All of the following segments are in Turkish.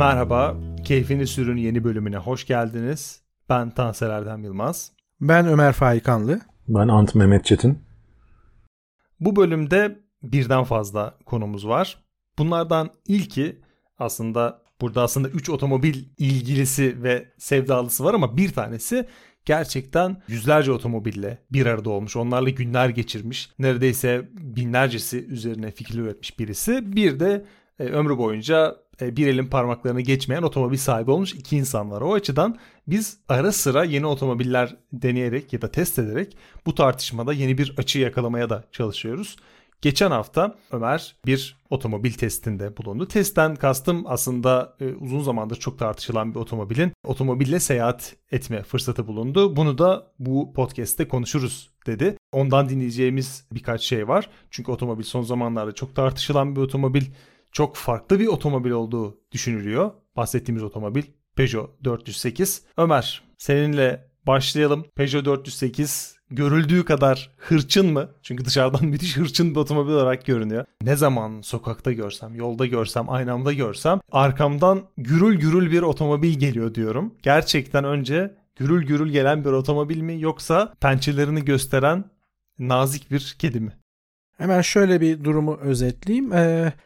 Merhaba, Keyfini Sürün yeni bölümüne hoş geldiniz. Ben Tansel Erdem Yılmaz. Ben Ömer Faik Anlı. Ben Ant Mehmet Çetin. Bu bölümde birden fazla konumuz var. Bunlardan ilki aslında 3 otomobil ilgilisi ve sevdalısı var ama bir tanesi gerçekten yüzlerce otomobille bir arada olmuş. Onlarla günler geçirmiş. Neredeyse binlercesi üzerine fikir üretmiş birisi. Bir de ömrü boyunca bir elin parmaklarını geçmeyen otomobil sahibi olmuş iki insan var. O açıdan biz ara sıra yeni otomobiller deneyerek ya da test ederek bu tartışmada yeni bir açı yakalamaya da çalışıyoruz. Geçen hafta Ömer bir otomobil testinde bulundu. Testten kastım aslında uzun zamandır çok tartışılan bir otomobilin otomobille seyahat etme fırsatı bulundu. Bunu da bu podcast'te konuşuruz dedi. Ondan dinleyeceğimiz birkaç şey var. Çünkü otomobil son zamanlarda çok tartışılan bir otomobil. Çok farklı bir otomobil olduğu düşünülüyor. Bahsettiğimiz otomobil Peugeot 408. Ömer, seninle başlayalım. Peugeot 408 görüldüğü kadar hırçın mı? Çünkü dışarıdan müthiş hırçın bir otomobil olarak görünüyor. Ne zaman sokakta görsem, yolda görsem, aynamda görsem arkamdan gürül gürül bir otomobil geliyor diyorum. Gerçekten önce gürül gürül gelen bir otomobil mi yoksa pençelerini gösteren nazik bir kedi mi? Hemen şöyle bir durumu özetleyeyim.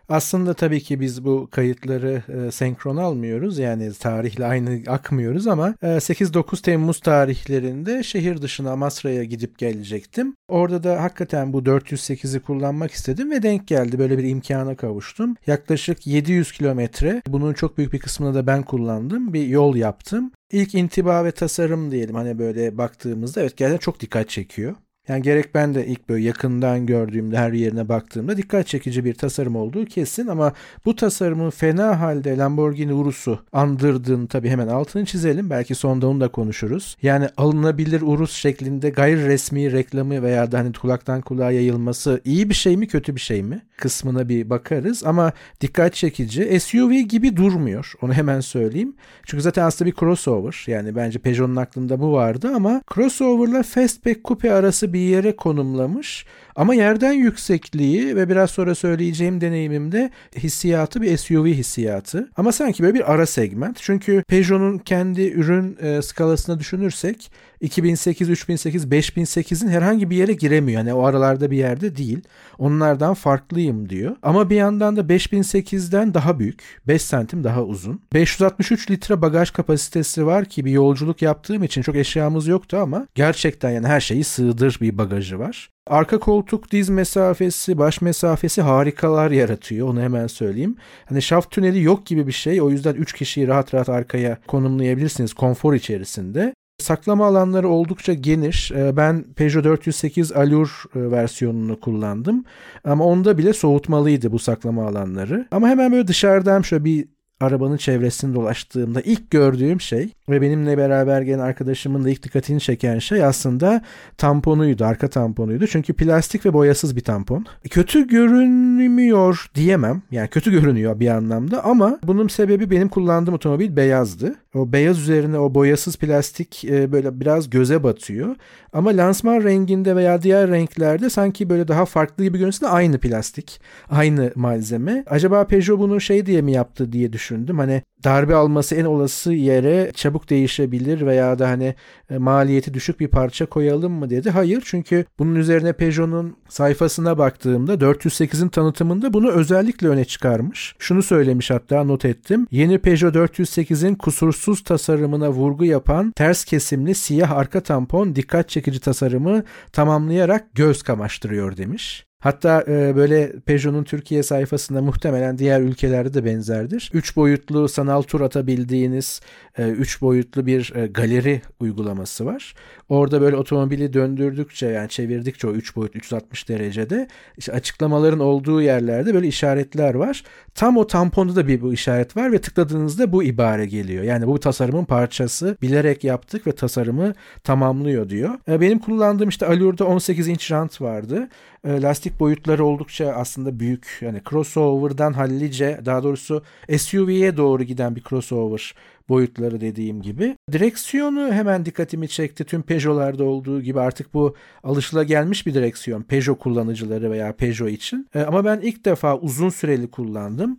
Aslında tabii ki biz bu kayıtları senkron almıyoruz. Yani tarihle aynı akmıyoruz ama 8-9 Temmuz tarihlerinde şehir dışına Amasra'ya gidip gelecektim. Orada da hakikaten bu 408'i kullanmak istedim ve denk geldi. Böyle bir imkana kavuştum. Yaklaşık 700 kilometre. Bunun çok büyük bir kısmını da ben kullandım. Bir yol yaptım. İlk intiba ve tasarım diyelim. Hani böyle baktığımızda evet gerçekten çok dikkat çekiyor. Yani gerek ben de ilk böyle yakından gördüğümde her yerine baktığımda dikkat çekici bir tasarım olduğu kesin ama bu tasarımın fena halde Lamborghini Urus'u andırdığını tabii hemen altını çizelim. Belki sonda onu da konuşuruz. Yani alınabilir Urus şeklinde gayri resmi reklamı veya da hani kulaktan kulağa yayılması iyi bir şey mi kötü bir şey mi kısmına bir bakarız ama dikkat çekici SUV gibi durmuyor. Onu hemen söyleyeyim. Çünkü zaten aslında bir crossover. Yani bence Peugeot'un aklında bu vardı ama crossover'la fastback coupe arası bir yere konumlamış ama yerden yüksekliği ve biraz sonra söyleyeceğim deneyimimde hissiyatı bir SUV hissiyatı ama sanki böyle bir ara segment çünkü Peugeot'un kendi ürün skalasını düşünürsek 2008, 3008, 5008'in herhangi bir yere giremiyor. Yani o aralarda bir yerde değil. Onlardan farklıyım diyor. Ama bir yandan da 5008'den daha büyük. 5 santim daha uzun. 563 litre bagaj kapasitesi var ki bir yolculuk yaptığım için çok eşyamız yoktu ama gerçekten yani her şeyi sığdır bir bagajı var. Arka koltuk diz mesafesi, baş mesafesi harikalar yaratıyor. Onu hemen söyleyeyim. Hani şaft tüneli yok gibi bir şey. O yüzden 3 kişiyi rahat rahat arkaya konumlayabilirsiniz konfor içerisinde. Saklama alanları oldukça geniş. Ben Peugeot 408 Allure versiyonunu kullandım. Ama onda bile soğutmalıydı bu saklama alanları. Ama hemen böyle dışarıdan şöyle bir arabanın çevresini dolaştığımda ilk gördüğüm şey ve benimle beraber gelen arkadaşımın da ilk dikkatini çeken şey aslında tamponuydu, arka tamponuydu. Çünkü plastik ve boyasız bir tampon. Kötü görünmüyor diyemem. Yani kötü görünüyor bir anlamda ama bunun sebebi benim kullandığım otomobil beyazdı. O beyaz üzerine o boyasız plastik böyle biraz göze batıyor. Ama lansman renginde veya diğer renklerde sanki böyle daha farklı gibi görünse de aynı plastik, aynı malzeme. Acaba Peugeot bunu şey diye mi yaptı diye düşündüm. Hani darbe alması en olası yere çabuk değişebilir veya da hani maliyeti düşük bir parça koyalım mı dedi. Hayır çünkü bunun üzerine Peugeot'un sayfasına baktığımda 408'in tanıtımında bunu özellikle öne çıkarmış. Şunu söylemiş hatta not ettim. Yeni Peugeot 408'in kusursuz tasarımına vurgu yapan ters kesimli siyah arka tampon dikkat çekici tasarımı tamamlayarak göz kamaştırıyor demiş. Hatta böyle Peugeot'un Türkiye sayfasında muhtemelen diğer ülkelerde de benzerdir. 3 boyutlu sanal tur atabildiğiniz 3 boyutlu bir galeri uygulaması var. Orada böyle otomobili döndürdükçe yani çevirdikçe o 3 boyut 360 derecede işte açıklamaların olduğu yerlerde böyle işaretler var. Tam o tamponda da bir bu işaret var ve tıkladığınızda bu ibare geliyor. Yani bu tasarımın parçası bilerek yaptık ve tasarımı tamamlıyor diyor. Benim kullandığım işte Allure'da 18 inç jant vardı. Lastik boyutları oldukça aslında büyük. Yani crossover'dan hallice daha doğrusu SUV'ye doğru giden bir crossover boyutları dediğim gibi. Direksiyonu hemen dikkatimi çekti. Tüm Peugeot'larda olduğu gibi artık bu alışılagelmiş bir direksiyon Peugeot kullanıcıları veya Peugeot için. Ama ben ilk defa uzun süreli kullandım.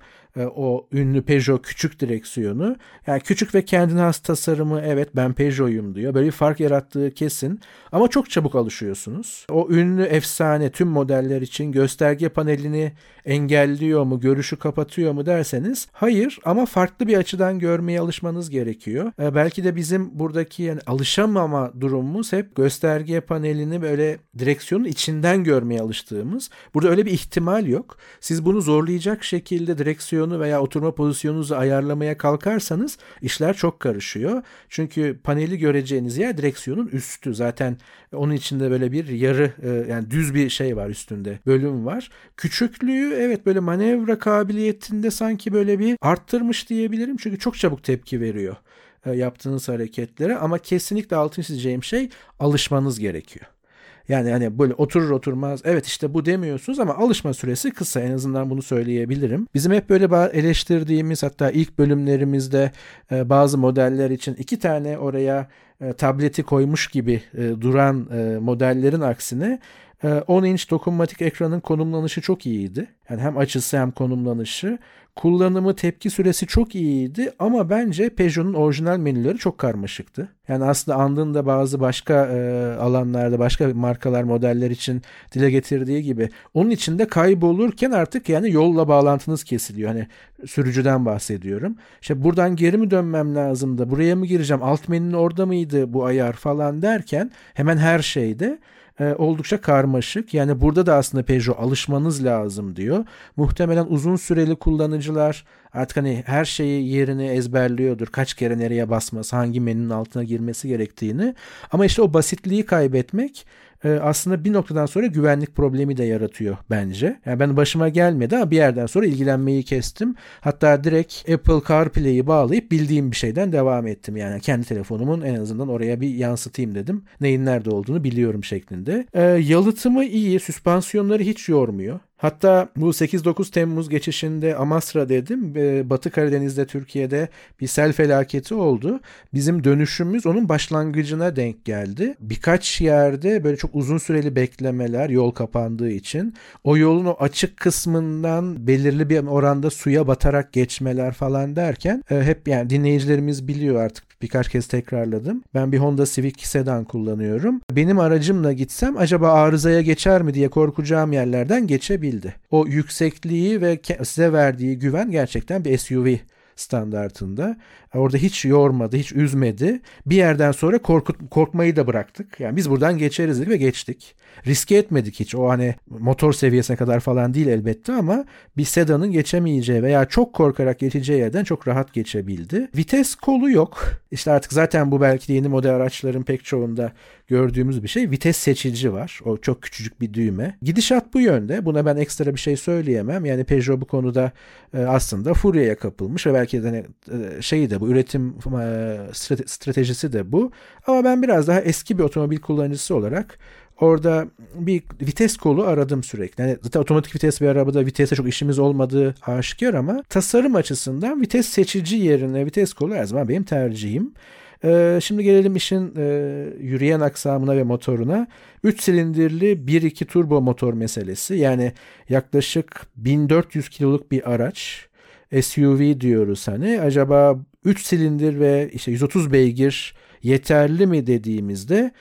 o ünlü Peugeot küçük direksiyonu. Yani küçük ve kendine has tasarımı, evet ben Peugeot'yum diyor. Böyle bir fark yarattığı kesin. Ama çok çabuk alışıyorsunuz. O ünlü efsane tüm modeller için gösterge panelini engelliyor mu, görüşü kapatıyor mu derseniz hayır, ama farklı bir açıdan görmeye alışmanız gerekiyor. Belki de bizim buradaki yani alışamama durumumuz hep gösterge panelini böyle direksiyonun içinden görmeye alıştığımız. Burada öyle bir ihtimal yok. Siz bunu zorlayacak şekilde direksiyonu veya oturma pozisyonunuzu ayarlamaya kalkarsanız işler çok karışıyor. Çünkü paneli göreceğiniz yer direksiyonun üstü. Zaten onun içinde böyle bir yarı, yani düz bir şey var üstünde, bölüm var. Küçüklüğü evet böyle manevra kabiliyetinde sanki böyle bir arttırmış diyebilirim. Çünkü çok çabuk tepki veriyor yaptığınız hareketlere, ama kesinlikle altını çizeceğim şey alışmanız gerekiyor. Yani hani böyle oturur oturmaz evet işte bu demiyorsunuz, ama alışma süresi kısa, en azından bunu söyleyebilirim. Bizim hep böyle eleştirdiğimiz, hatta ilk bölümlerimizde bazı modeller için 2 tane oraya tableti koymuş gibi duran modellerin aksine 10 inç dokunmatik ekranın konumlanışı çok iyiydi. Yani hem açısı hem konumlanışı. Kullanımı, tepki süresi çok iyiydi, ama bence Peugeot'un orijinal menüleri çok karmaşıktı. Yani aslında Ant'ın da bazı başka alanlarda, başka markalar, modeller için dile getirdiği gibi onun içinde kaybolurken artık yani yolla bağlantınız kesiliyor. Hani sürücüden bahsediyorum. İşte buradan geri mi dönmem lazım da, buraya mı gireceğim, alt menünün orada mıydı bu ayar falan derken hemen her şeyde oldukça karmaşık. Yani burada da aslında Peugeot alışmanız lazım diyor. Muhtemelen uzun süreli kullanıcılar artık hani her şeyi, yerini ezberliyordur. Kaç kere nereye basması, hangi menünün altına girmesi gerektiğini. Ama işte o basitliği kaybetmek aslında bir noktadan sonra güvenlik problemi de yaratıyor bence. Yani ben başıma gelmedi ama bir yerden sonra ilgilenmeyi kestim. Hatta direkt Apple CarPlay'i bağlayıp bildiğim bir şeyden devam ettim. Yani kendi telefonumun en azından oraya bir yansıtayım dedim. Neyin nerede olduğunu biliyorum şeklinde. Yalıtımı iyi, süspansiyonları hiç yormuyor. Hatta bu 8-9 Temmuz geçişinde Amasra dedim, Batı Karadeniz'de, Türkiye'de bir sel felaketi oldu. Bizim dönüşümüz onun başlangıcına denk geldi. Birkaç yerde böyle çok uzun süreli beklemeler, yol kapandığı için o yolun o açık kısmından belirli bir oranda suya batarak geçmeler falan derken hep yani dinleyicilerimiz biliyor artık. Birkaç kez tekrarladım. Ben bir Honda Civic sedan kullanıyorum. Benim aracımla gitsem acaba arızaya geçer mi diye korkacağım yerlerden geçebildi. O yüksekliği ve size verdiği güven gerçekten bir SUV standartında. Orada hiç yormadı, hiç üzmedi. Bir yerden sonra korkmayı da bıraktık. Yani biz buradan geçeriz dedik ve geçtik. Riske etmedik hiç. O hani motor seviyesine kadar falan değil elbette, ama bir sedanın geçemeyeceği veya çok korkarak geçeceği yerden çok rahat geçebildi. Vites kolu yok. İşte artık zaten bu belki de yeni model araçların pek çoğunda gördüğümüz bir şey. Vites seçici var. O çok küçücük bir düğme. Gidişat bu yönde. Buna ben ekstra bir şey söyleyemem. Yani Peugeot bu konuda aslında furyaya kapılmış ve belki de şeyi de bu, üretim stratejisi de bu. Ama ben biraz daha eski bir otomobil kullanıcısı olarak orada bir vites kolu aradım sürekli. Yani zaten otomatik vites bir arabada vitese çok işimiz olmadığı aşikar, ama tasarım açısından vites seçici yerine vites kolu her zaman benim tercihim. Şimdi gelelim işin yürüyen aksamına ve motoruna. 3 silindirli 1.2 turbo motor meselesi. Yani yaklaşık 1400 kiloluk bir araç. SUV diyoruz hani. Acaba 3 silindir ve işte 130 beygir yeterli mi dediğimizde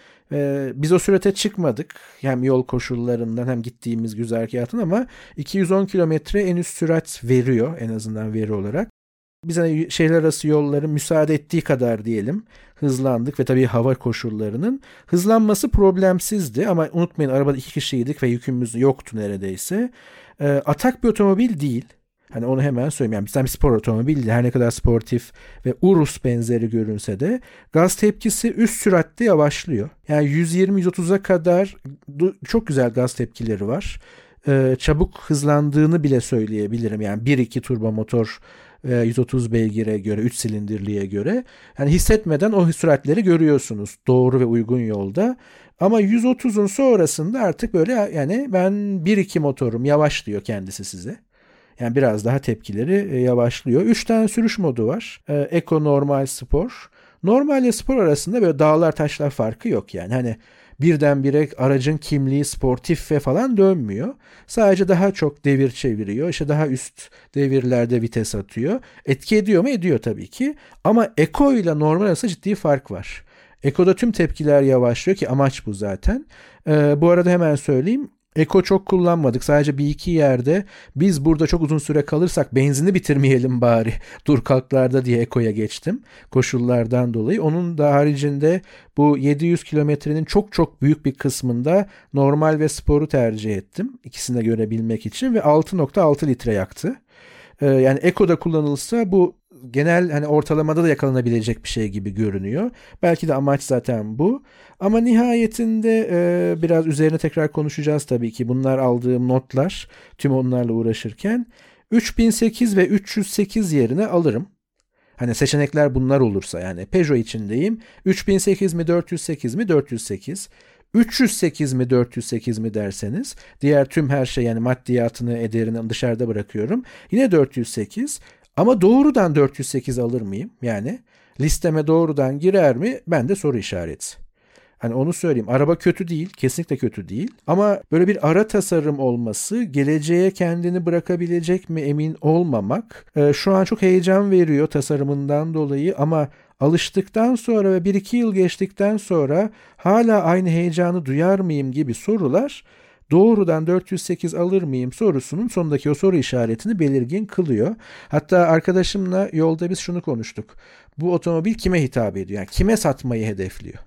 biz o sürate çıkmadık. Hem yol koşullarından hem gittiğimiz güzergahtan, ama 210 kilometre en üst sürat veriyor, en azından veri olarak. Biz hani şehirler arası yolların müsaade ettiği kadar diyelim hızlandık ve tabii hava koşullarının hızlanması problemsizdi, ama unutmayın arabada 2 kişiydik ve yükümüz yoktu neredeyse. Atak bir otomobil değil. Hani onu hemen söyleyeyim. Yani bizden bir spor otomobili, her ne kadar sportif ve Urus benzeri görünse de gaz tepkisi üst süratte yavaşlıyor. Yani 120-130'a kadar çok güzel gaz tepkileri var. Çabuk hızlandığını bile söyleyebilirim. Yani 1.2 turbo motor 130 beygire göre, 3 silindirliye göre. Yani hissetmeden o süratleri görüyorsunuz doğru ve uygun yolda. Ama 130'un sonrasında artık böyle yani ben 1.2 motorum yavaş diyor kendisi size. Yani biraz daha tepkileri yavaşlıyor. 3 tane sürüş modu var. Eco, normal, spor. Normal ile spor arasında böyle dağlar taşlar farkı yok yani. Hani birdenbire aracın kimliği sportif ve falan dönmüyor. Sadece daha çok devir çeviriyor. İşte daha üst devirlerde vites atıyor. Etki ediyor mu? Ediyor tabii ki. Ama Eco ile normal arasında ciddi fark var. Eco'da tüm tepkiler yavaşlıyor ki amaç bu zaten. Bu arada hemen söyleyeyim. Eco çok kullanmadık. Sadece bir iki yerde biz burada çok uzun süre kalırsak benzini bitirmeyelim bari dur kalklarda diye Eco'ya geçtim. Koşullardan dolayı. Onun da haricinde bu 700 kilometrenin çok çok büyük bir kısmında normal ve sporu tercih ettim. İkisini de görebilmek için ve 6.6 litre yaktı. Yani Eco'da kullanılsa bu genel hani ortalamada da yakalanabilecek bir şey gibi görünüyor. Belki de amaç zaten bu. Ama nihayetinde biraz üzerine tekrar konuşacağız tabii ki. Bunlar aldığım notlar. Tüm onlarla uğraşırken 3008 ve 308 yerine alırım. Hani seçenekler bunlar olursa yani Peugeot içindeyim. 3008 mi 408 mi 408. 308 mi 408 mi derseniz diğer tüm her şey yani maddiyatını ederini dışarıda bırakıyorum. Yine 408. Ama doğrudan 408 alır mıyım? Yani listeme doğrudan girer mi? Ben de soru işareti. Hani onu söyleyeyim. Araba kötü değil. Kesinlikle kötü değil. Ama böyle bir ara tasarım olması, geleceğe kendini bırakabilecek mi emin olmamak. Şu an çok heyecan veriyor tasarımından dolayı ama alıştıktan sonra ve 1-2 yıl geçtikten sonra hala aynı heyecanı duyar mıyım gibi sorular doğrudan 408 alır mıyım sorusunun sondaki o soru işaretini belirgin kılıyor. Hatta arkadaşımla yolda biz şunu konuştuk. Bu otomobil kime hitap ediyor? Yani kime satmayı hedefliyor?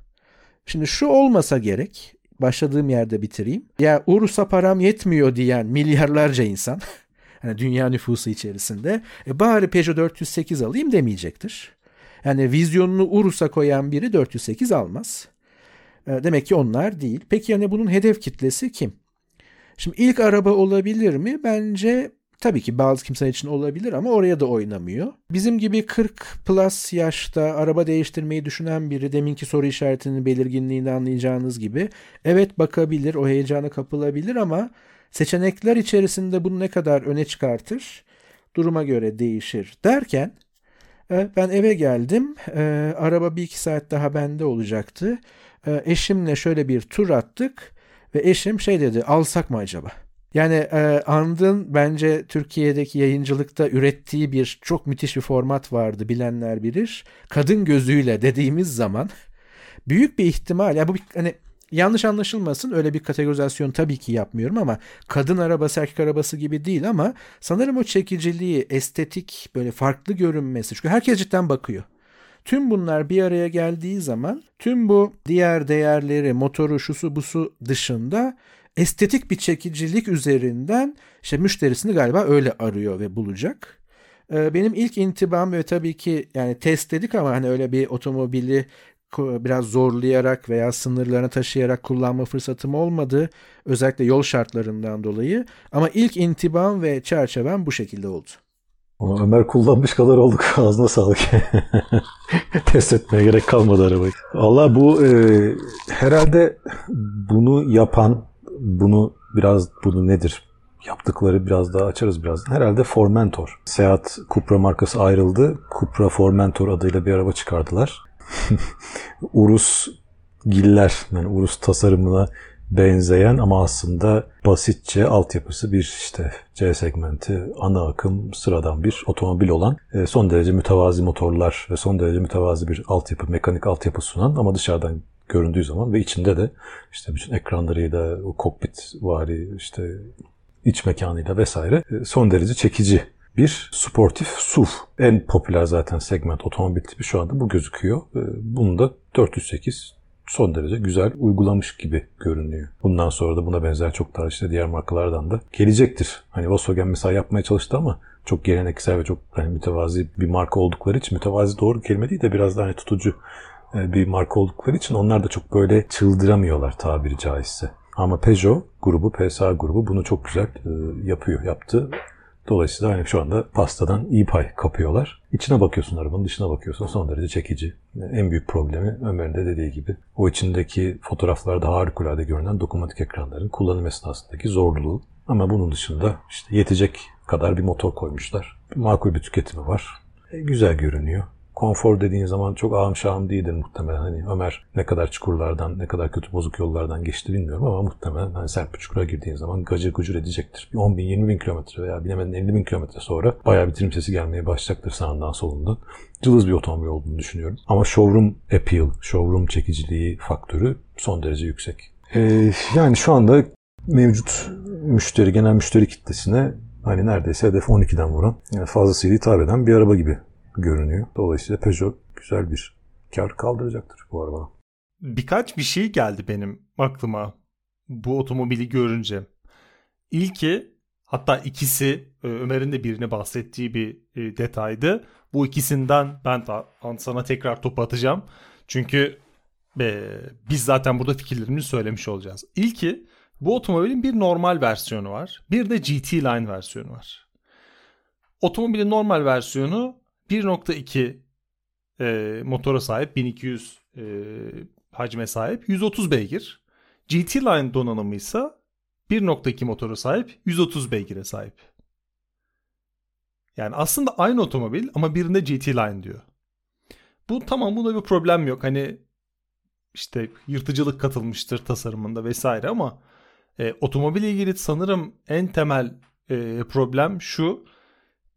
Şimdi şu olmasa gerek, başladığım yerde bitireyim. Ya Urus'a param yetmiyor diyen milyarlarca insan, hani dünya nüfusu içerisinde, bari Peugeot 408 alayım demeyecektir. Yani vizyonunu Urus'a koyan biri 408 almaz. Demek ki onlar değil. Peki yani bunun hedef kitlesi kim? Şimdi ilk araba olabilir mi? Bence tabii ki bazı kimseler için olabilir ama oraya da oynamıyor. Bizim gibi 40 plus yaşta araba değiştirmeyi düşünen biri deminki soru işaretinin belirginliğini anlayacağınız gibi evet bakabilir, o heyecana kapılabilir ama seçenekler içerisinde bunu ne kadar öne çıkartır? Duruma göre değişir derken ben eve geldim. Araba bir iki saat daha bende olacaktı. Eşimle şöyle bir tur attık ve eşim şey dedi, alsak mı acaba? Yani Ant'ın bence Türkiye'deki yayıncılıkta ürettiği bir çok müthiş bir format vardı, bilenler bilir. Kadın gözüyle dediğimiz zaman büyük bir ihtimal, yani bu hani yanlış anlaşılmasın, öyle bir kategorizasyon tabii ki yapmıyorum ama kadın arabası erkek arabası gibi değil ama sanırım o çekiciliği, estetik, böyle farklı görünmesi, çünkü herkes cidden bakıyor. Tüm bunlar bir araya geldiği zaman tüm bu diğer değerleri, motoru, şusu, busu dışında estetik bir çekicilik üzerinden işte müşterisini galiba öyle arıyor ve bulacak. Benim ilk intibam ve tabii ki yani test dedik ama hani öyle bir otomobili biraz zorlayarak veya sınırlarına taşıyarak kullanma fırsatım olmadı. Özellikle yol şartlarından dolayı. Ama ilk intibam ve çerçevem bu şekilde oldu. Ama Ömer kullanmış kadar olduk. Ağzına sağlık. Test etmeye gerek kalmadı arabayı. Valla bu herhalde bunu yapan, bunu nedir? Yaptıkları biraz daha açarız birazdan. Herhalde Formentor. Seat Cupra markası ayrıldı. Cupra Formentor adıyla bir araba çıkardılar. Urus giller, yani Urus tasarımına benzeyen ama aslında basitçe altyapısı bir işte C segmenti, ana akım, sıradan bir otomobil olan, son derece mütevazi motorlar ve son derece mütevazi bir altyapı, mekanik altyapı sunan ama dışarıdan göründüğü zaman ve içinde de işte bütün ekranlarıyla, kokpit vari işte iç mekanıyla vesaire son derece çekici bir sportif SUV. En popüler zaten segment otomobil tipi şu anda bu gözüküyor. Bunu da 408 son derece güzel uygulamış gibi görünüyor. Bundan sonra da buna benzer çok daha işte diğer markalardan da gelecektir. Hani Volkswagen mesela yapmaya çalıştı ama çok geleneksel ve çok hani mütevazi bir marka oldukları için, mütevazi doğru kelime değil de biraz daha hani tutucu bir marka oldukları için onlar da çok böyle çıldıramıyorlar tabiri caizse. Ama Peugeot grubu, PSA grubu bunu çok güzel yaptı. Dolayısıyla hani şu anda pastadan iyi pay kapıyorlar. İçine bakıyorsun arabanın, dışına bakıyorsun. Son derece çekici. En büyük problemi Ömer'in de dediği gibi o içindeki fotoğraflarda harikulade görünen dokunmatik ekranların kullanım esnasındaki zorluğu. Ama bunun dışında işte yetecek kadar bir motor koymuşlar. Makul bir tüketimi var. Güzel görünüyor. konfor dediğin zaman çok ağam şahım değildir muhtemelen. Hani Ömer ne kadar çukurlardan, ne kadar kötü bozuk yollardan geçti bilmiyorum ama muhtemelen hani sert çukura girdiğin zaman gacır gucur edecektir. 10 bin, 20 bin kilometre veya bilemeden 50 bin kilometre sonra bayağı bir trim sesi gelmeye başlayacaktır sağından solunda. Cılız bir otomobil olduğunu düşünüyorum. Ama showroom appeal, showroom çekiciliği faktörü son derece yüksek. Yani şu anda mevcut müşteri, genel müşteri kitlesine hani neredeyse hedef 12'den vuran, yani fazlasıyla hitap eden bir araba gibi görünüyor. Dolayısıyla Peugeot güzel bir kar kaldıracaktır bu arabana. Birkaç bir şey geldi benim aklıma bu otomobili görünce. İlki, hatta ikisi, Ömer'in de birine bahsettiği bir detaydı. Bu ikisinden ben sana tekrar topu atacağım. Çünkü biz zaten burada fikirlerimizi söylemiş olacağız. İlki, bu otomobilin bir normal versiyonu var. Bir de GT Line versiyonu var. Otomobilin normal versiyonu 1.2 motora sahip, 1200 hacme sahip, 130 beygir. GT Line donanımı ise 1.2 motora sahip, 130 beygire sahip. Yani aslında aynı otomobil ama birinde GT Line diyor. Bu tamam, bunda bir problem yok. Hani işte yırtıcılık katılmıştır tasarımında vesaire ama otomobille ilgili sanırım en temel problem şu.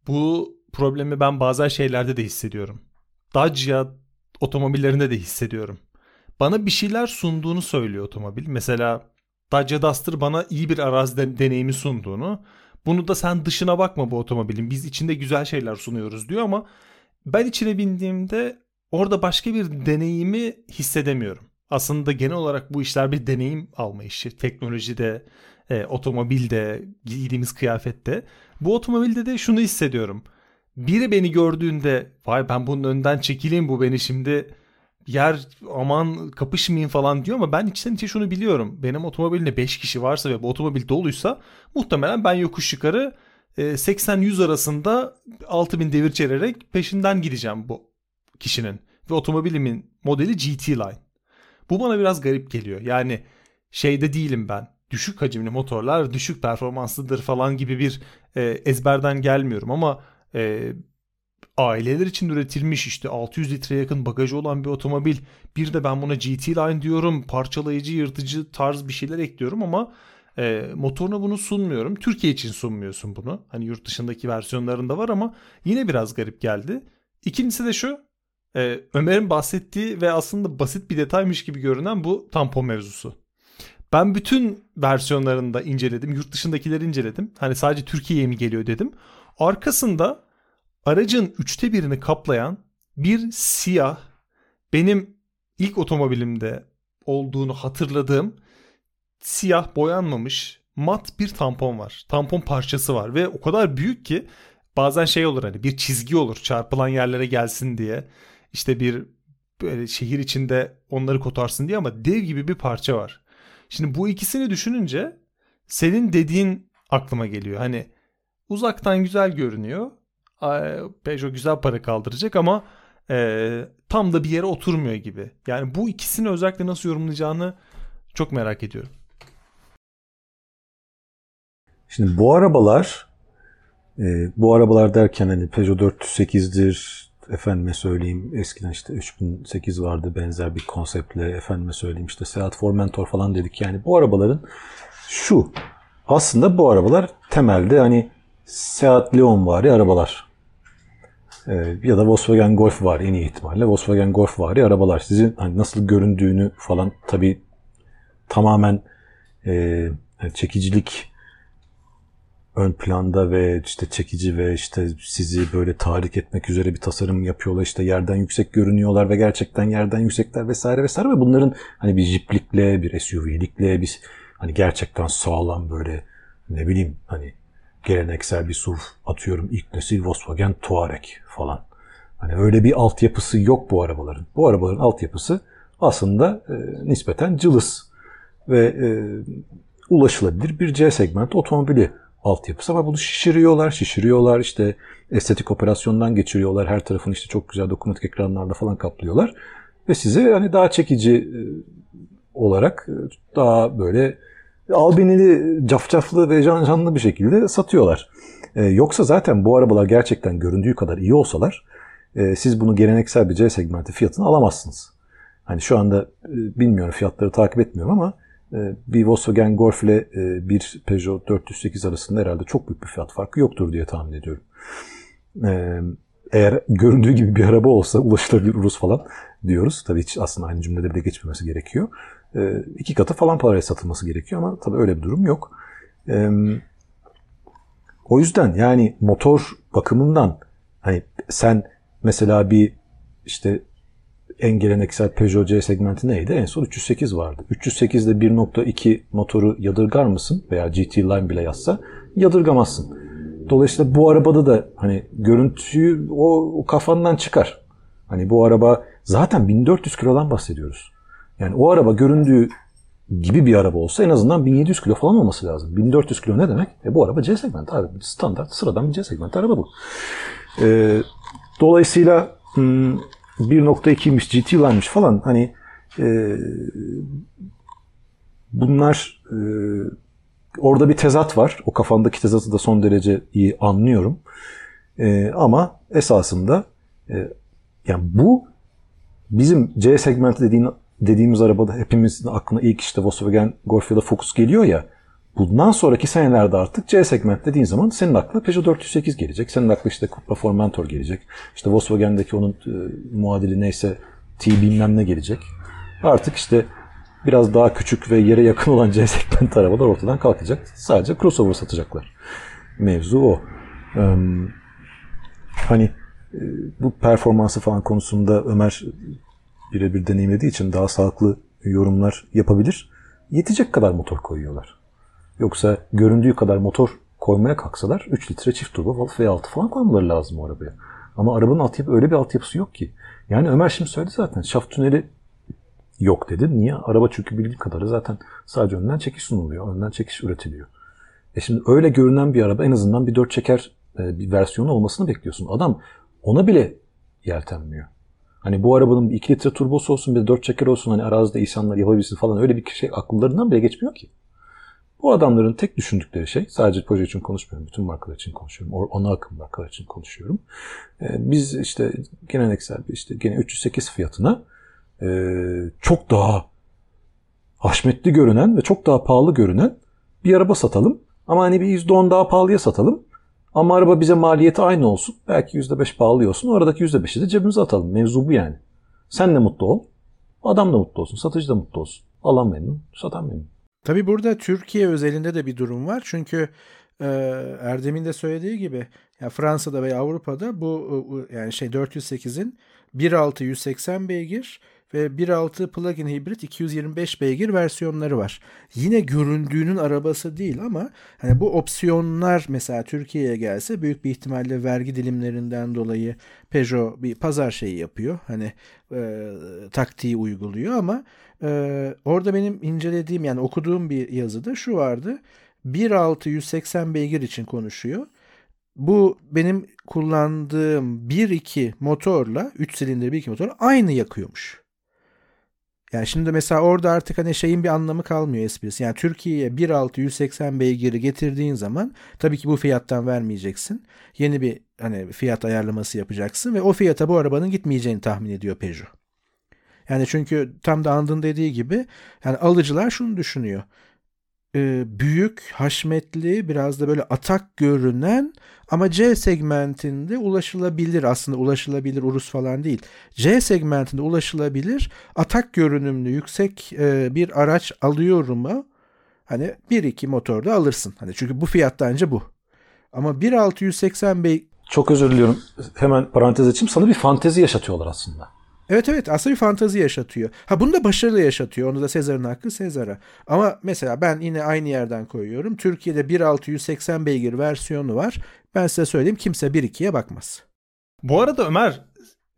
Bu problemi ben bazen şeylerde de hissediyorum. Dacia otomobillerinde de hissediyorum. Bana bir şeyler sunduğunu söylüyor otomobil. Mesela Dacia Duster bana iyi bir arazi deneyimi sunduğunu. Bunu da sen dışına bakma bu otomobilin. Biz içinde güzel şeyler sunuyoruz diyor ama ben içine bindiğimde orada başka bir deneyimi hissedemiyorum. Aslında genel olarak bu işler bir deneyim alma işi. Teknolojide, otomobilde, giydiğimiz kıyafette. Bu otomobilde de şunu hissediyorum. Biri beni gördüğünde vay ben bunun önden çekileyim, bu beni şimdi yer, aman kapışmayayım falan diyor ama ben içten içe şunu biliyorum. Benim otomobilimde 5 kişi varsa ve bu otomobil doluysa muhtemelen ben yokuş yukarı 80-100 arasında 6000 devir çevirerek peşinden gideceğim bu kişinin. Ve otomobilimin modeli GT Line. Bu bana biraz garip geliyor. Yani şeyde değilim ben. Düşük hacimli motorlar düşük performanslıdır falan gibi bir ezberden gelmiyorum ama aileler için üretilmiş işte 600 litreye yakın bagajı olan bir otomobil. Bir de ben buna GT Line diyorum, parçalayıcı, yırtıcı tarz bir şeyler ekliyorum ama motoruna bunu sunmuyorum. Türkiye için sunmuyorsun bunu. Hani yurt dışındaki versiyonlarında var ama yine biraz garip geldi. İkincisi de şu, Ömer'in bahsettiği ve aslında basit bir detaymış gibi görünen bu tampon mevzusu. Ben bütün versiyonlarını da inceledim. Yurt dışındakileri inceledim. Hani sadece Türkiye'ye mi geliyor dedim. Arkasında aracın 1/3'ünü kaplayan bir siyah, benim ilk otomobilimde olduğunu hatırladığım siyah boyanmamış mat bir tampon var. Tampon parçası var ve o kadar büyük ki bazen şey olur, hani bir çizgi olur çarpılan yerlere gelsin diye. İşte bir böyle şehir içinde onları kotarsın diye ama dev gibi bir parça var. Şimdi bu ikisini düşününce senin dediğin aklıma geliyor. Hani uzaktan güzel görünüyor. Peugeot güzel para kaldıracak ama tam da bir yere oturmuyor gibi. Yani bu ikisini özellikle nasıl yorumlayacağını çok merak ediyorum. Şimdi bu arabalar derken hani Peugeot 408'dir, efendime söyleyeyim eskiden işte 3008 vardı benzer bir konseptle, efendime söyleyeyim işte Seat Formentor falan dedik. Yani bu arabaların şu, aslında bu arabalar temelde hani Seat Leon vari arabalar ya da Volkswagen Golf vari, en iyi ihtimalle Volkswagen Golf vari arabalar. Sizin hani nasıl göründüğünü falan tabii tamamen çekicilik ön planda ve işte çekici ve işte sizi böyle tahrik etmek üzere bir tasarım yapıyorlar. İşte yerden yüksek görünüyorlar ve gerçekten yerden yüksekler vesaire vesaire ve bunların hani bir jiplikle, bir SUV'likle, bir hani gerçekten sağlam böyle ne bileyim hani geleneksel bir SUV, atıyorum ilk nesil Volkswagen Touareg falan. Hani öyle bir altyapısı yok bu arabaların. Bu arabaların altyapısı aslında nispeten cılız ve ulaşılabilir bir C segment otomobili altyapısı ama bunu şişiriyorlar işte estetik operasyondan geçiriyorlar. Her tarafını işte çok güzel dokunmatik ekranlarla falan kaplıyorlar ve size hani daha çekici olarak daha böyle albinili, cafcaflı ve canlı bir şekilde satıyorlar. Yoksa zaten bu arabalar gerçekten göründüğü kadar iyi olsalar siz bunu geleneksel bir C segmenti fiyatını alamazsınız. Hani şu anda bilmiyorum, fiyatları takip etmiyorum ama bir Volkswagen Golf ile bir Peugeot 408 arasında herhalde çok büyük bir fiyat farkı yoktur diye tahmin ediyorum. Eğer göründüğü gibi bir araba olsa ulaşılabilir Urus falan diyoruz. Tabii hiç aslında aynı cümlede bile geçmemesi gerekiyor. İki katı falan paraya satılması gerekiyor ama tabii öyle bir durum yok. O yüzden yani motor bakımından hani sen mesela bir işte en geleneksel Peugeot C segmenti neydi? En son 308 vardı. 308'de 1.2 motoru yadırgar mısın? Veya GT Line bile yazsa yadırgamazsın. Dolayısıyla bu arabada da hani görüntüyü o kafandan çıkar. Hani bu araba zaten 1400 kilodan bahsediyoruz. Yani o araba göründüğü gibi bir araba olsa en azından 1700 kilo falan olması lazım. 1400 kilo ne demek? Bu araba C segmenti abi. Standart, sıradan bir C segmenti araba bu. Dolayısıyla 1.2'ymiş, GT Line'miş falan hani bunlar orada bir tezat var. O kafandaki tezatı da son derece iyi anlıyorum. Ama esasında yani bu bizim C segmenti dediğimiz arabada hepimizin aklına ilk işte Volkswagen Golf ya da Focus geliyor ya. Bundan sonraki senelerde artık C segment dediğin zaman senin aklına Peugeot 408 gelecek. Senin aklına işte Cupra Formentor gelecek. İşte Volkswagen'deki onun muadili neyse T bilmem ne gelecek. Artık işte biraz daha küçük ve yere yakın olan C segment arabalar ortadan kalkacak. Sadece crossover satacaklar. Mevzu o. Hani bu performansı falan konusunda Ömer birebir deneyimlediği için daha sağlıklı yorumlar yapabilir. Yetecek kadar motor koyuyorlar. Yoksa göründüğü kadar motor koymaya kalksalar 3 litre çift turbo V6 falan koymaları lazım o arabaya. Ama arabanın altyapı, öyle bir altyapısı yok ki. Yani Ömer şimdi söyledi zaten. Şaft tüneli yok dedi. Niye? Araba çünkü bildiğim kadarıyla zaten sadece önden çekiş sunuluyor. Önden çekiş üretiliyor. Şimdi öyle görünen bir araba en azından bir 4 çeker bir versiyonu olmasını bekliyorsun. Adam ona bile yeltenmiyor. Hani bu arabanın 2 litre turbosu olsun, bir de 4 çeker olsun, hani arazide insanlar yapabilsin falan, öyle bir şey akıllarından bile geçmiyor ki. Bu adamların tek düşündükleri şey, sadece proje için konuşmuyorum, bütün markalar için konuşuyorum, ana akım markalar için konuşuyorum. Biz işte geleneksel işte gene 308 fiyatına çok daha haşmetli görünen ve çok daha pahalı görünen bir araba satalım. Ama hani bir %10 daha pahalıya satalım. Ama araba bize maliyeti aynı olsun. Belki %5 pahalı olsun. O aradaki %5'i de cebimize atalım. Mevzu bu yani. Sen de mutlu ol. Adam da mutlu olsun. Satıcı da mutlu olsun. Alan memnun, satan memnun. Tabii burada Türkiye özelinde de bir durum var. Çünkü Erdem'in de söylediği gibi ya Fransa'da veya Avrupa'da bu yani 408'in 1.6 180 beygir ve 1.6 plug-in hibrit 225 beygir versiyonları var. Yine göründüğünün arabası değil ama hani bu opsiyonlar mesela Türkiye'ye gelse büyük bir ihtimalle vergi dilimlerinden dolayı Peugeot bir pazar şeyi yapıyor. Hani taktiği uyguluyor ama orada benim incelediğim yani okuduğum bir yazıda şu vardı. 1.6 180 beygir için konuşuyor. Bu benim kullandığım 1.2 motorla 3 silindirli 1.2 motor aynı yakıyormuş. Yani şimdi mesela orada artık hani şeyin bir anlamı kalmıyor esprisi. Yani Türkiye'ye 1.6 180 beygiri getirdiğin zaman tabii ki bu fiyattan vermeyeceksin. Yeni bir hani fiyat ayarlaması yapacaksın ve o fiyata bu arabanın gitmeyeceğini tahmin ediyor Peugeot. Yani çünkü tam da Andın dediği gibi yani alıcılar şunu düşünüyor. Büyük, haşmetli, biraz da böyle atak görünen ama C segmentinde ulaşılabilir, aslında ulaşılabilir Urus falan değil. C segmentinde ulaşılabilir, atak görünümlü, yüksek bir araç alıyorum. Hani 1.2 motorda alırsın. Hani çünkü bu fiyattanca bu. Ama 1.6 180 beygir... Çok özür diliyorum. Hemen parantez açayım. Sana bir fantezi yaşatıyorlar aslında. Evet aslında bir fantazi yaşatıyor. Bunu da başarılı yaşatıyor. Onu da Sezar'ın hakkı Sezar'a. Ama mesela ben yine aynı yerden koyuyorum. Türkiye'de 1.6 180 beygir versiyonu var. Ben size söyleyeyim, kimse 1.2'ye bakmaz. Bu arada Ömer,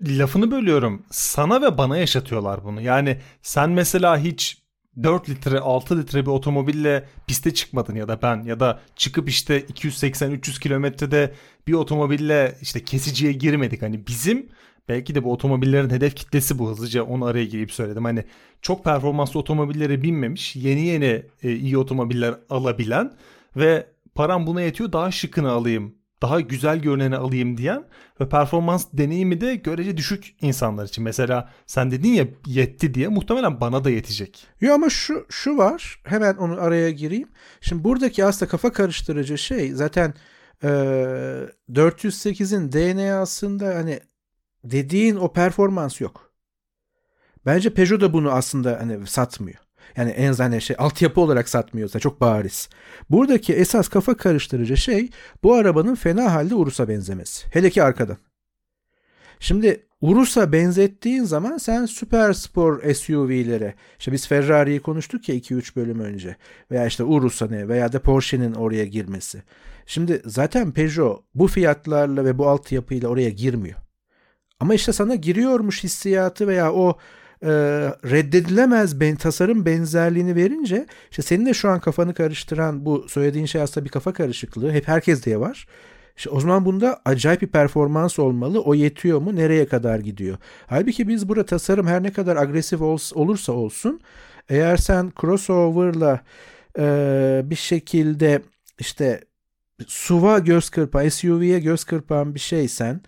lafını bölüyorum. Sana ve bana yaşatıyorlar bunu. Yani sen mesela hiç 4 litre 6 litre bir otomobille piste çıkmadın ya da ben ya da çıkıp işte 280-300 kilometrede bir otomobille işte kesiciye girmedik. Hani bizim belki de bu otomobillerin hedef kitlesi bu, hızlıca onu araya girip söyledim. Hani çok performanslı otomobillere binmemiş, yeni iyi otomobiller alabilen ve param buna yetiyor daha şıkını alayım daha güzel görüneni alayım diyen ve performans deneyimi de görece düşük insanlar için. Mesela sen dedin ya yetti diye, muhtemelen bana da yetecek. Yo ama şu var, hemen onu araya gireyim. Şimdi buradaki aslında kafa karıştırıcı şey zaten 408'in DNA'sında hani dediğin o performans yok. Bence Peugeot da bunu aslında hani satmıyor. Yani en azından şey altyapı olarak satmıyorsa çok bariz. Buradaki esas kafa karıştırıcı şey bu arabanın fena halde Urus'a benzemesi. Hele ki arkadan. Şimdi Urus'a benzettiğin zaman sen süper spor SUV'lere, işte biz Ferrari'yi konuştuk ya 2-3 bölüm önce, veya işte Urus'a ne veya da Porsche'nin oraya girmesi. Şimdi zaten Peugeot bu fiyatlarla ve bu altyapıyla oraya girmiyor. Ama işte sana giriyormuş hissiyatı veya o reddedilemez tasarım benzerliğini verince işte senin de şu an kafanı karıştıran bu söylediğin şey aslında bir kafa karışıklığı. Hep herkes diye var. İşte o zaman bunda acayip bir performans olmalı. O yetiyor mu? Nereye kadar gidiyor? Halbuki biz burada tasarım her ne kadar agresif olursa olsun, eğer sen crossover'la bir şekilde işte SUV'a göz kırpan, SUV'ye göz kırpan bir şeysen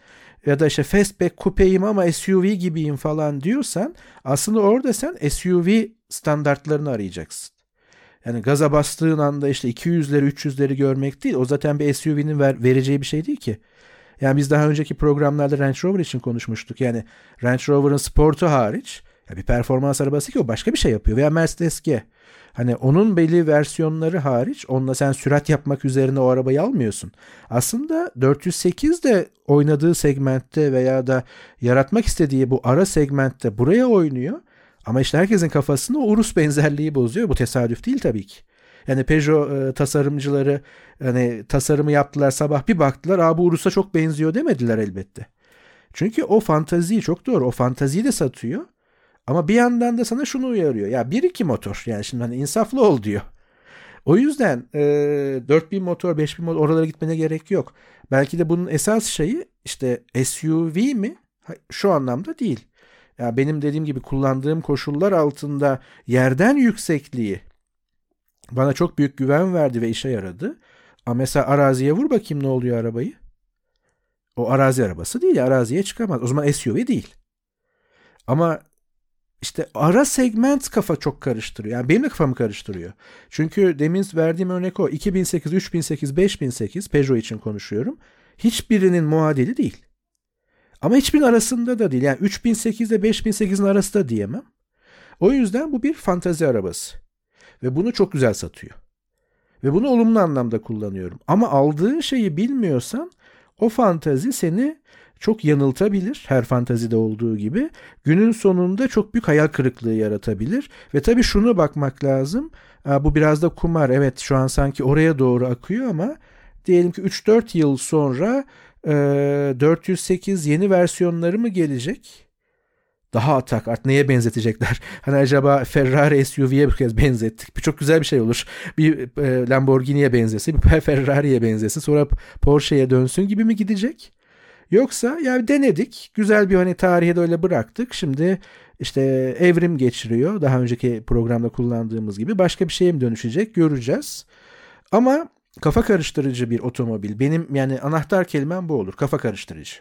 ya da işte fastback kupeyim ama SUV gibiyim falan diyorsan, aslında orada sen SUV standartlarını arayacaksın. Yani gaza bastığın anda işte 200'leri 300'leri görmek değil. O zaten bir SUV'nin vereceği bir şey değil ki. Yani biz daha önceki programlarda Range Rover için konuşmuştuk. Yani Range Rover'ın sportu hariç bir performans arabası ki o başka bir şey yapıyor. Veya Mercedes G. Hani onun belli versiyonları hariç onunla sen sürat yapmak üzerine o arabayı almıyorsun. Aslında 408 de oynadığı segmentte veya da yaratmak istediği bu ara segmentte buraya oynuyor. Ama işte herkesin kafasını o Urus benzerliği bozuyor. Bu tesadüf değil tabii ki. Yani Peugeot tasarımcıları hani tasarımı yaptılar, sabah bir baktılar, bu Urus'a çok benziyor demediler elbette. Çünkü o fantaziyi çok doğru. O fantaziyi de satıyor. Ama bir yandan da sana şunu uyarıyor. Ya 1.2 motor. Yani şimdi hani insaflı ol diyor. O yüzden 4000 motor, 5000 motor oralara gitmene gerek yok. Belki de bunun esas şeyi işte SUV mi? Şu anlamda değil. Ya benim dediğim gibi kullandığım koşullar altında yerden yüksekliği bana çok büyük güven verdi ve işe yaradı. Ama mesela araziye vur bakayım ne oluyor arabayı? O arazi arabası değil. Araziye çıkamaz. O zaman SUV değil. Ama İşte ara segment kafa çok karıştırıyor. Yani benim de kafamı karıştırıyor. Çünkü demin verdiğim örnek o. 2008, 3008, 5008 Peugeot için konuşuyorum. Hiçbirinin muadili değil. Ama hiçbirinin arasında da değil. Yani 3008 ile 5008'in arası da diyemem. O yüzden bu bir fantezi arabası. Ve bunu çok güzel satıyor. Ve bunu olumlu anlamda kullanıyorum. Ama aldığın şeyi bilmiyorsan o fantezi seni çok yanıltabilir, her fantazide olduğu gibi. Günün sonunda çok büyük hayal kırıklığı yaratabilir. Ve tabii şunu bakmak lazım. Bu biraz da kumar. Evet, şu an sanki oraya doğru akıyor ama diyelim ki 3-4 yıl sonra 408 yeni versiyonları mı gelecek? Daha atak. Artık neye benzetecekler? Hani acaba Ferrari SUV'ye bir kez benzettik. Çok güzel bir şey olur. Bir Lamborghini'ye benzesin, bir Ferrari'ye benzesin. Sonra Porsche'ye dönsün gibi mi gidecek? Yoksa ya denedik, güzel bir hani tarihe de öyle bıraktık. Şimdi işte evrim geçiriyor. Daha önceki programda kullandığımız gibi başka bir şeye mi dönüşecek, göreceğiz. Ama kafa karıştırıcı bir otomobil. Benim yani anahtar kelimem bu olur. Kafa karıştırıcı.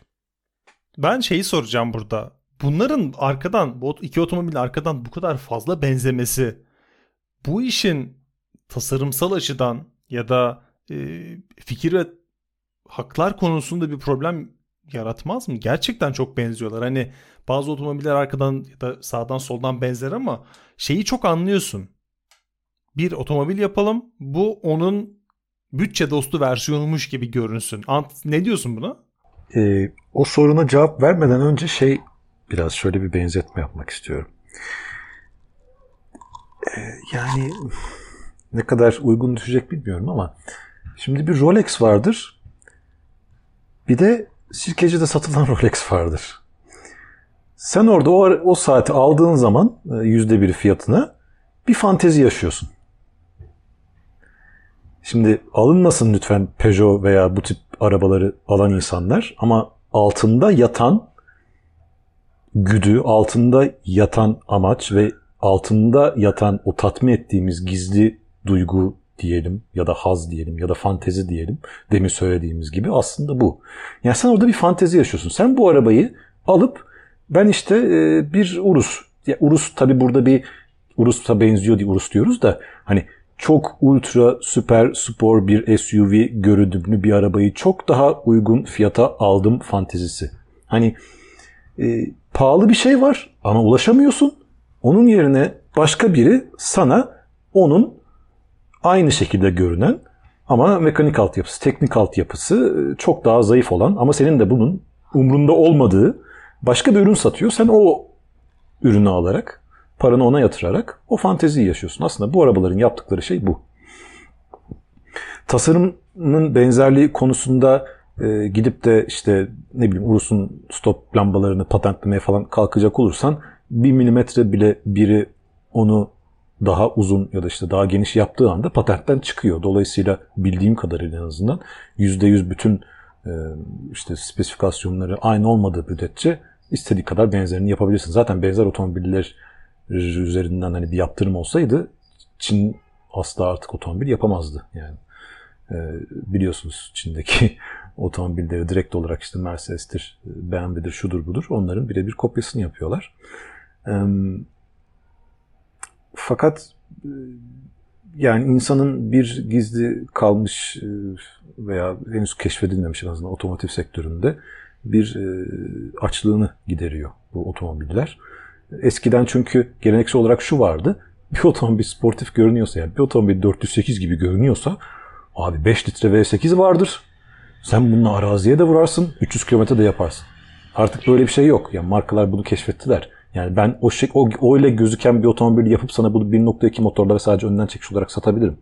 Ben şeyi soracağım burada. Bunların arkadan, bu iki otomobilin arkadan bu kadar fazla benzemesi, bu işin tasarımsal açıdan ya da fikir ve haklar konusunda bir problem yaratmaz mı? Gerçekten çok benziyorlar. Hani bazı otomobiller arkadan ya da sağdan soldan benzer ama şeyi çok anlıyorsun. Bir otomobil yapalım, bu onun bütçe dostu versiyonumuş gibi görünsün. Ant, ne diyorsun buna? O soruna cevap vermeden önce biraz şöyle bir benzetme yapmak istiyorum. Yani ne kadar uygun düşecek bilmiyorum ama şimdi bir Rolex vardır. Bir de sirkecide satılan Rolex vardır. Sen orada o saati aldığın zaman %1 fiyatına bir fantezi yaşıyorsun. Şimdi alınmasın lütfen Peugeot veya bu tip arabaları alan insanlar ama altında yatan güdü, altında yatan amaç ve altında yatan o tatmin ettiğimiz gizli duygu diyelim ya da haz diyelim ya da fantezi diyelim, demin söylediğimiz gibi aslında bu. Yani sen orada bir fantezi yaşıyorsun. Sen bu arabayı alıp ben işte bir Urus, ya Urus tabii burada bir Urus'a benziyor diye Urus diyoruz da hani çok ultra süper spor bir SUV görünümlü bir arabayı çok daha uygun fiyata aldım fantezisi. Hani pahalı bir şey var ama ulaşamıyorsun. Onun yerine başka biri sana onun aynı şekilde görünen ama mekanik altyapısı, teknik altyapısı çok daha zayıf olan ama senin de bunun umrunda olmadığı başka bir ürün satıyor. Sen o ürünü alarak, paranı ona yatırarak o fanteziyi yaşıyorsun. Aslında bu arabaların yaptıkları şey bu. Tasarımın benzerliği konusunda gidip de işte ne bileyim Urus'un stop lambalarını patentlemeye falan kalkacak olursan 1 milimetre bile biri onu daha uzun ya da işte daha geniş yaptığı anda patentten çıkıyor. Dolayısıyla bildiğim kadarıyla en azından %100 bütün işte spesifikasyonları aynı olmadığı müddetçe istediği kadar benzerini yapabilirsin. Zaten benzer otomobiller üzerinden hani bir yaptırım olsaydı Çin asla artık otomobil yapamazdı. Yani biliyorsunuz Çin'deki otomobilleri direkt olarak işte Mercedes'tir, BMW'dir, şudur budur. Onların birebir kopyasını yapıyorlar. Fakat yani insanın bir gizli kalmış veya henüz keşfedilmemiş en azından otomotiv sektöründe bir açlığını gideriyor bu otomobiller. Eskiden çünkü geleneksel olarak şu vardı. Bir otomobil sportif görünüyorsa, yani bir otomobil 408 gibi görünüyorsa abi 5 litre V8 vardır. Sen bununla araziye de vurarsın, 300 kilometre de yaparsın. Artık böyle bir şey yok. Yani markalar bunu keşfettiler. Yani ben o ile gözüken bir otomobili yapıp sana bunu 1.2 motorlara sadece önden çekiş olarak satabilirim.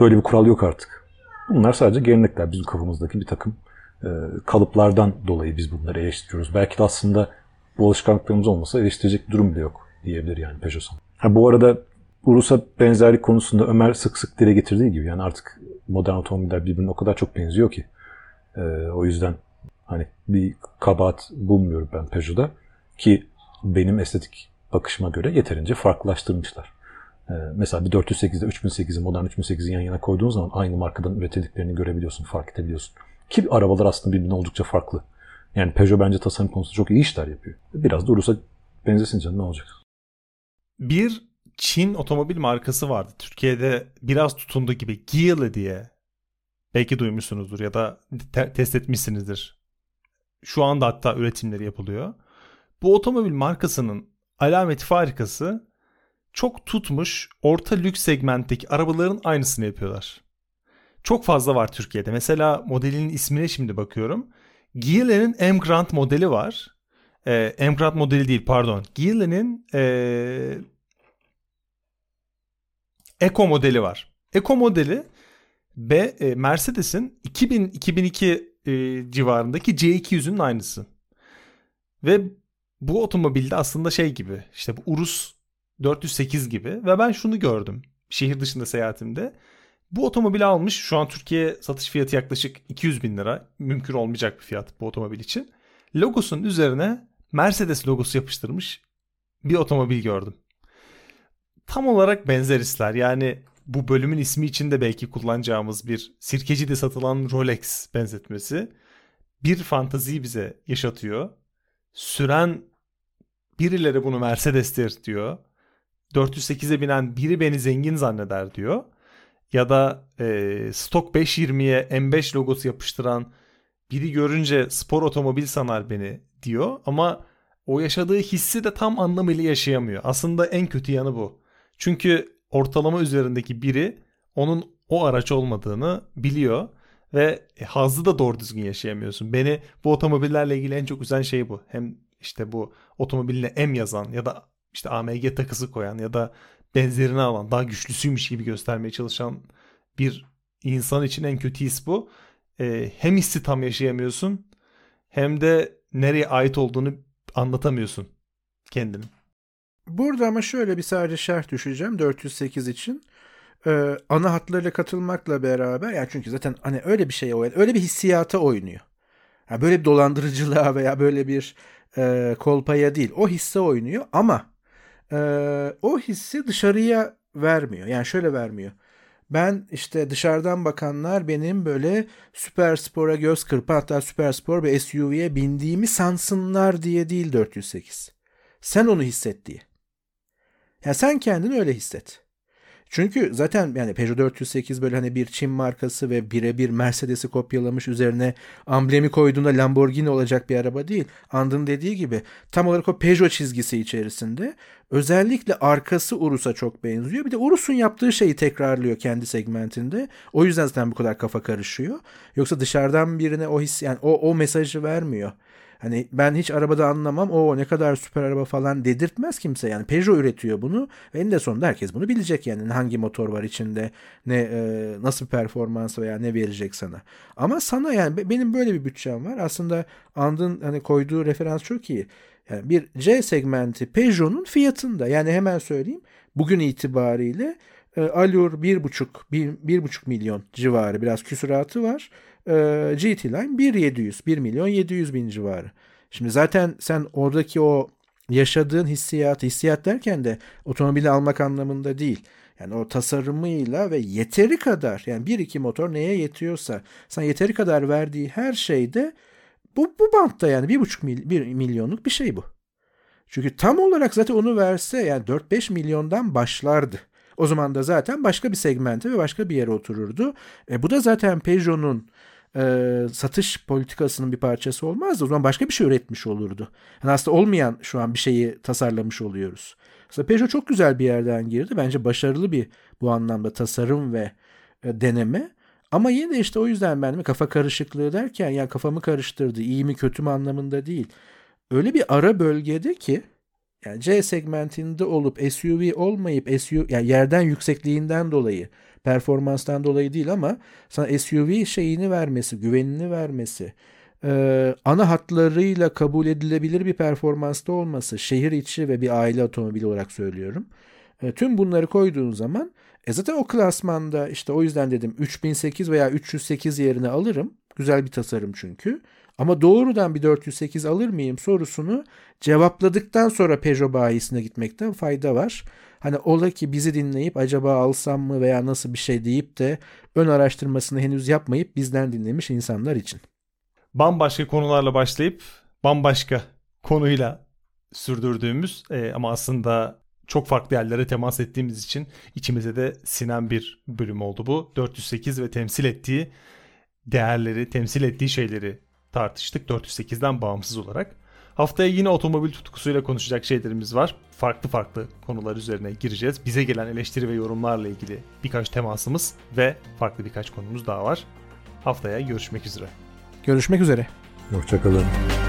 Böyle bir kural yok artık. Bunlar sadece gelenekler. Bizim kafamızdaki bir takım kalıplardan dolayı biz bunları eleştiriyoruz. Belki de aslında bu alışkanlıklarımız olmasa eleştirecek durum bile yok diyebilir yani Peugeot. Bu arada Urus'a benzerlik konusunda Ömer sık sık dile getirdiği gibi yani artık modern otomobiller birbirine o kadar çok benziyor ki o yüzden hani bir kabahat bulmuyorum ben Peugeot'da ki benim estetik bakışıma göre yeterince farklılaştırmışlar. Mesela bir 408'de 3008'i modern 3008'i yan yana koyduğun zaman aynı markadan üretildiklerini görebiliyorsun, fark edebiliyorsun. Ki arabalar aslında birbirine oldukça farklı. Yani Peugeot bence tasarım konusunda çok iyi işler yapıyor. Biraz da Urus'a benzesin canım, ne olacak? Bir Çin otomobil markası vardı. Türkiye'de biraz tutunduğu gibi Geely diye. Belki duymuşsunuzdur ya da test etmişsinizdir. Şu anda hatta üretimleri yapılıyor. Bu otomobil markasının alameti farikası çok tutmuş orta lüks segmentteki arabaların aynısını yapıyorlar. Çok fazla var Türkiye'de. Mesela modelinin ismine şimdi bakıyorum. Geely'nin M Grand modeli var. M Grand modeli değil pardon. Geely'nin Eco modeli var. Eco modeli Mercedes'in 2000-2002 civarındaki C200'ünün aynısı. Ve bu otomobilde aslında şey gibi işte bu Urus 408 gibi ve ben şunu gördüm şehir dışında seyahatimde. Bu otomobili almış şu an Türkiye satış fiyatı yaklaşık 200.000 lira, mümkün olmayacak bir fiyat bu otomobil için. Logosunun üzerine Mercedes logosu yapıştırmış bir otomobil gördüm. Tam olarak benzer hisler yani bu bölümün ismi için de belki kullanacağımız bir sirkeci de satılan Rolex benzetmesi bir fantaziyi bize yaşatıyor. Süren birileri bunu Mercedes'tir diyor. 408'e binen biri beni zengin zanneder diyor. Ya da Stock 520'ye M5 logosu yapıştıran biri görünce spor otomobil sanar beni diyor. Ama o yaşadığı hissi de tam anlamıyla yaşayamıyor. Aslında en kötü yanı bu. Çünkü ortalama üzerindeki biri onun o araç olmadığını biliyor. Ve hazzı da doğru düzgün yaşayamıyorsun. Beni bu otomobillerle ilgili en çok üzen şey bu. Hem işte bu otomobiline M yazan ya da işte AMG takısı koyan ya da benzerini alan daha güçlüsüymüş gibi göstermeye çalışan bir insan için en kötü his bu. Hem hissi tam yaşayamıyorsun hem de nereye ait olduğunu anlatamıyorsun kendini. Burada ama şöyle bir sadece şerh düşeceğim 408 için. Ana hatlarıyla katılmakla beraber yani çünkü zaten hani öyle bir şeye öyle bir hissiyata oynuyor. Yani böyle bir dolandırıcılığa veya böyle bir kolpaya değil. O hisse oynuyor ama o hissi dışarıya vermiyor. Yani şöyle vermiyor. Ben işte dışarıdan bakanlar benim böyle süper spora göz kırpı, hatta süper spor ve SUV'ye bindiğimi sansınlar diye değil 408. Sen onu hisset diye. Ya sen kendini öyle hisset. Çünkü zaten yani Peugeot 408 böyle hani bir Çin markası ve birebir Mercedes'i kopyalamış, üzerine amblemi koyduğunda Lamborghini olacak bir araba değil. Andın dediği gibi tam olarak o Peugeot çizgisi içerisinde, özellikle arkası Urus'a çok benziyor. Bir de Urus'un yaptığı şeyi tekrarlıyor kendi segmentinde. O yüzden zaten bu kadar kafa karışıyor. Yoksa dışarıdan birine o his, yani o mesajı vermiyor. Hani ben hiç arabada anlamam, o ne kadar süper araba falan dedirtmez kimse. Yani Peugeot üretiyor bunu ve en de sonunda herkes bunu bilecek yani. Hangi motor var içinde, nasıl bir performans veya ne verecek sana. Ama sana yani benim böyle bir bütçem var. Aslında And'ın hani koyduğu referans çok iyi. Yani bir C segmenti Peugeot'un fiyatında, yani hemen söyleyeyim, bugün itibariyle Allure 1,5 milyon civarı, biraz küsuratı var. GT Line 1.700.000 civarı. Şimdi zaten sen oradaki o yaşadığın hissiyat derken de otomobili almak anlamında değil. Yani o tasarımıyla ve yeteri kadar, yani 1-2 motor neye yetiyorsa sana yeteri kadar verdiği her şeyde bu bantta, yani 1,5 milyonluk bir şey bu. Çünkü tam olarak zaten onu verse yani 4-5 milyondan başlardı. O zaman da zaten başka bir segmente ve başka bir yere otururdu. Bu da zaten Peugeot'un satış politikasının bir parçası olmazdı. O zaman başka bir şey üretmiş olurdu. Yani aslında olmayan şu an bir şeyi tasarlamış oluyoruz. Aslında Peugeot çok güzel bir yerden girdi. Bence başarılı bir bu anlamda tasarım ve deneme. Ama yine de işte o yüzden benim kafa karışıklığı derken, yani kafamı karıştırdı, iyi mi kötü mü anlamında değil. Öyle bir ara bölgede ki, yani C segmentinde olup SUV olmayıp yani yerden yüksekliğinden dolayı, performanstan dolayı değil ama sana SUV şeyini vermesi, güvenini vermesi, ana hatlarıyla kabul edilebilir bir performansta olması, şehir içi ve bir aile otomobili olarak söylüyorum. Tüm bunları koyduğun zaman zaten o klasmanda, işte o yüzden dedim 3008 veya 308 yerine alırım. Güzel bir tasarım çünkü. Ama doğrudan bir 408 alır mıyım sorusunu cevapladıktan sonra Peugeot bayisine gitmekten fayda var. Hani ola ki bizi dinleyip acaba alsam mı veya nasıl bir şey deyip de ön araştırmasını henüz yapmayıp bizden dinlemiş insanlar için. Bambaşka konularla başlayıp bambaşka konuyla sürdürdüğümüz ama aslında çok farklı yerlere temas ettiğimiz için içimize de sinen bir bölüm oldu bu. 408 ve temsil ettiği değerleri, temsil ettiği şeyleri tartıştık 408'den bağımsız olarak. Haftaya yine otomobil tutkusuyla konuşacak şeylerimiz var. Farklı farklı konular üzerine gireceğiz. Bize gelen eleştiri ve yorumlarla ilgili birkaç temasımız ve farklı birkaç konumuz daha var. Haftaya görüşmek üzere. Görüşmek üzere. Hoşçakalın.